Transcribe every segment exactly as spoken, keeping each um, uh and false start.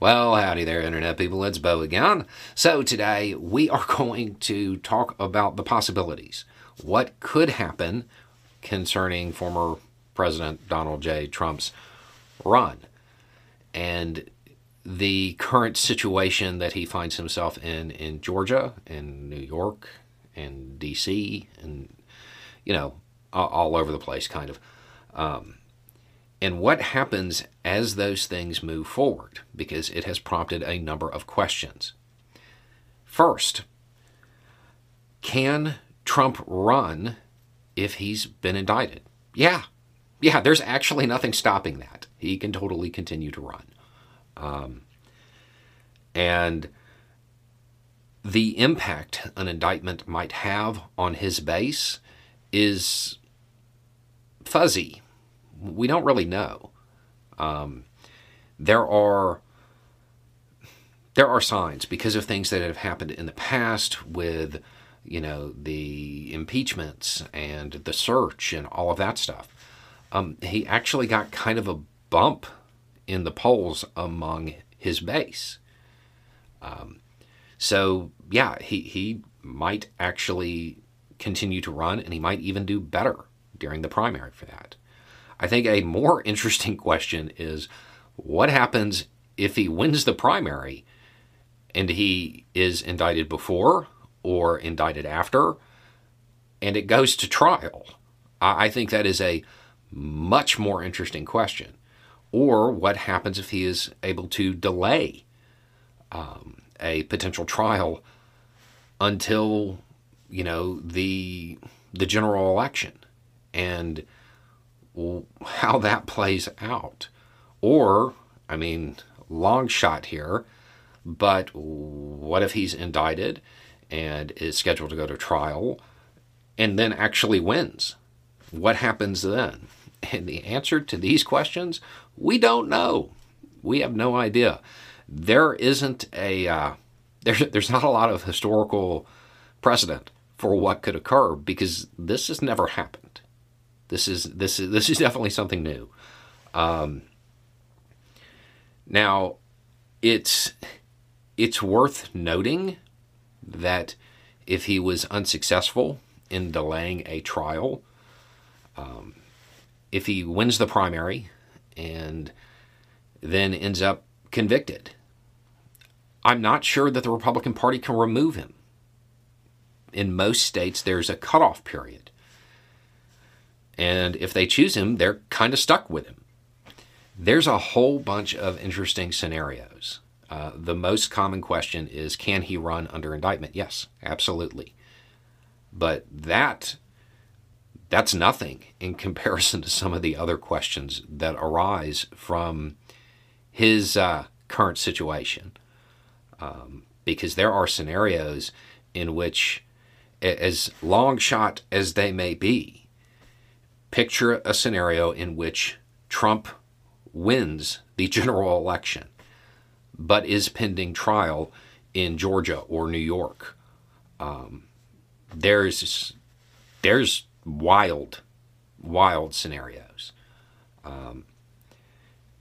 Well, howdy there, Internet people. It's Beau again. So today we are going to talk about the possibilities. What could happen concerning former President Donald J. Trump's run and the current situation that he finds himself in in Georgia, in New York, in D C, and, you know, all over the place, kind of. Um, And what happens as those things move forward? Because it has prompted a number of questions. First, can Trump run if he's been indicted? Yeah. Yeah, there's actually nothing stopping that. He can totally continue to run. Um, and the impact an indictment might have on his base is fuzzy. We don't really know. Um, there are there are signs because of things that have happened in the past with, you know, the impeachments and the search and all of that stuff. Um, he actually got kind of a bump in the polls among his base. Um, so yeah, he he might actually continue to run, and he might even do better during the primary for that. I think a more interesting question is what happens if he wins the primary and he is indicted before or indicted after and it goes to trial? I think that is a much more interesting question. Or what happens if he is able to delay um, a potential trial until, you know, the the general election, and how that plays out? Or, I mean, long shot here, but what if he's indicted and is scheduled to go to trial and then actually wins? What happens then? And the answer to these questions, we don't know. We have no idea. There isn't a, uh, there's, there's not a lot of historical precedent for what could occur because this has never happened. This is this is this is definitely something new. Um, now, it's it's worth noting that if he was unsuccessful in delaying a trial, um, if he wins the primary and then ends up convicted, I'm not sure that the Republican Party can remove him. In most states, there's a cutoff period. And if they choose him, they're kind of stuck with him. There's a whole bunch of interesting scenarios. Uh, the most common question is, can he run under indictment? Yes, absolutely. But that that's nothing in comparison to some of the other questions that arise from his uh, current situation. Um, because there are scenarios in which, as long shot as they may be, picture a scenario in which Trump wins the general election, but is pending trial in Georgia or New York. Um, there's there's wild, wild scenarios. Um,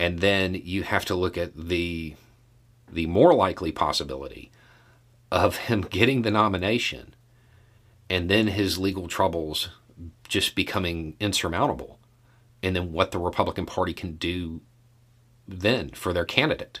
and then you have to look at the the more likely possibility of him getting the nomination and then his legal troubles just becoming insurmountable, and then what the Republican Party can do then for their candidate.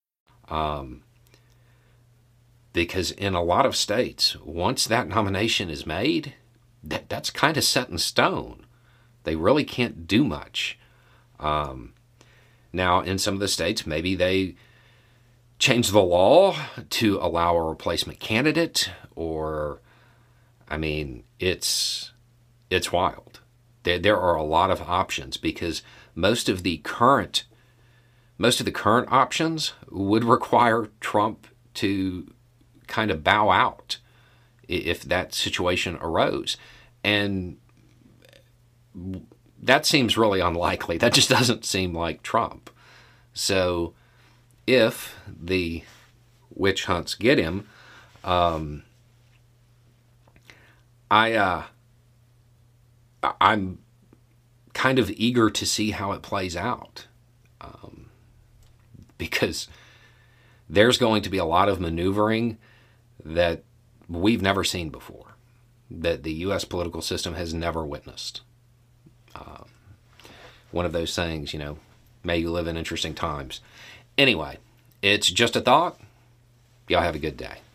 Um, because in a lot of states, once that nomination is made, that that's kind of set in stone. They really can't do much. Um, now, in some of the states, maybe they change the law to allow a replacement candidate, or, I mean, it's it's wild. There, there are a lot of options because most of the current Most of the current options would require Trump to kind of bow out if that situation arose. And that seems really unlikely. That just doesn't seem like Trump. So if the witch hunts get him, um, I, uh, I'm kind of eager to see how it plays out, um, because there's going to be a lot of maneuvering that we've never seen before, that the U S political system has never witnessed. Um, one of those things, you know, may you live in interesting times. Anyway, it's just a thought. Y'all have a good day.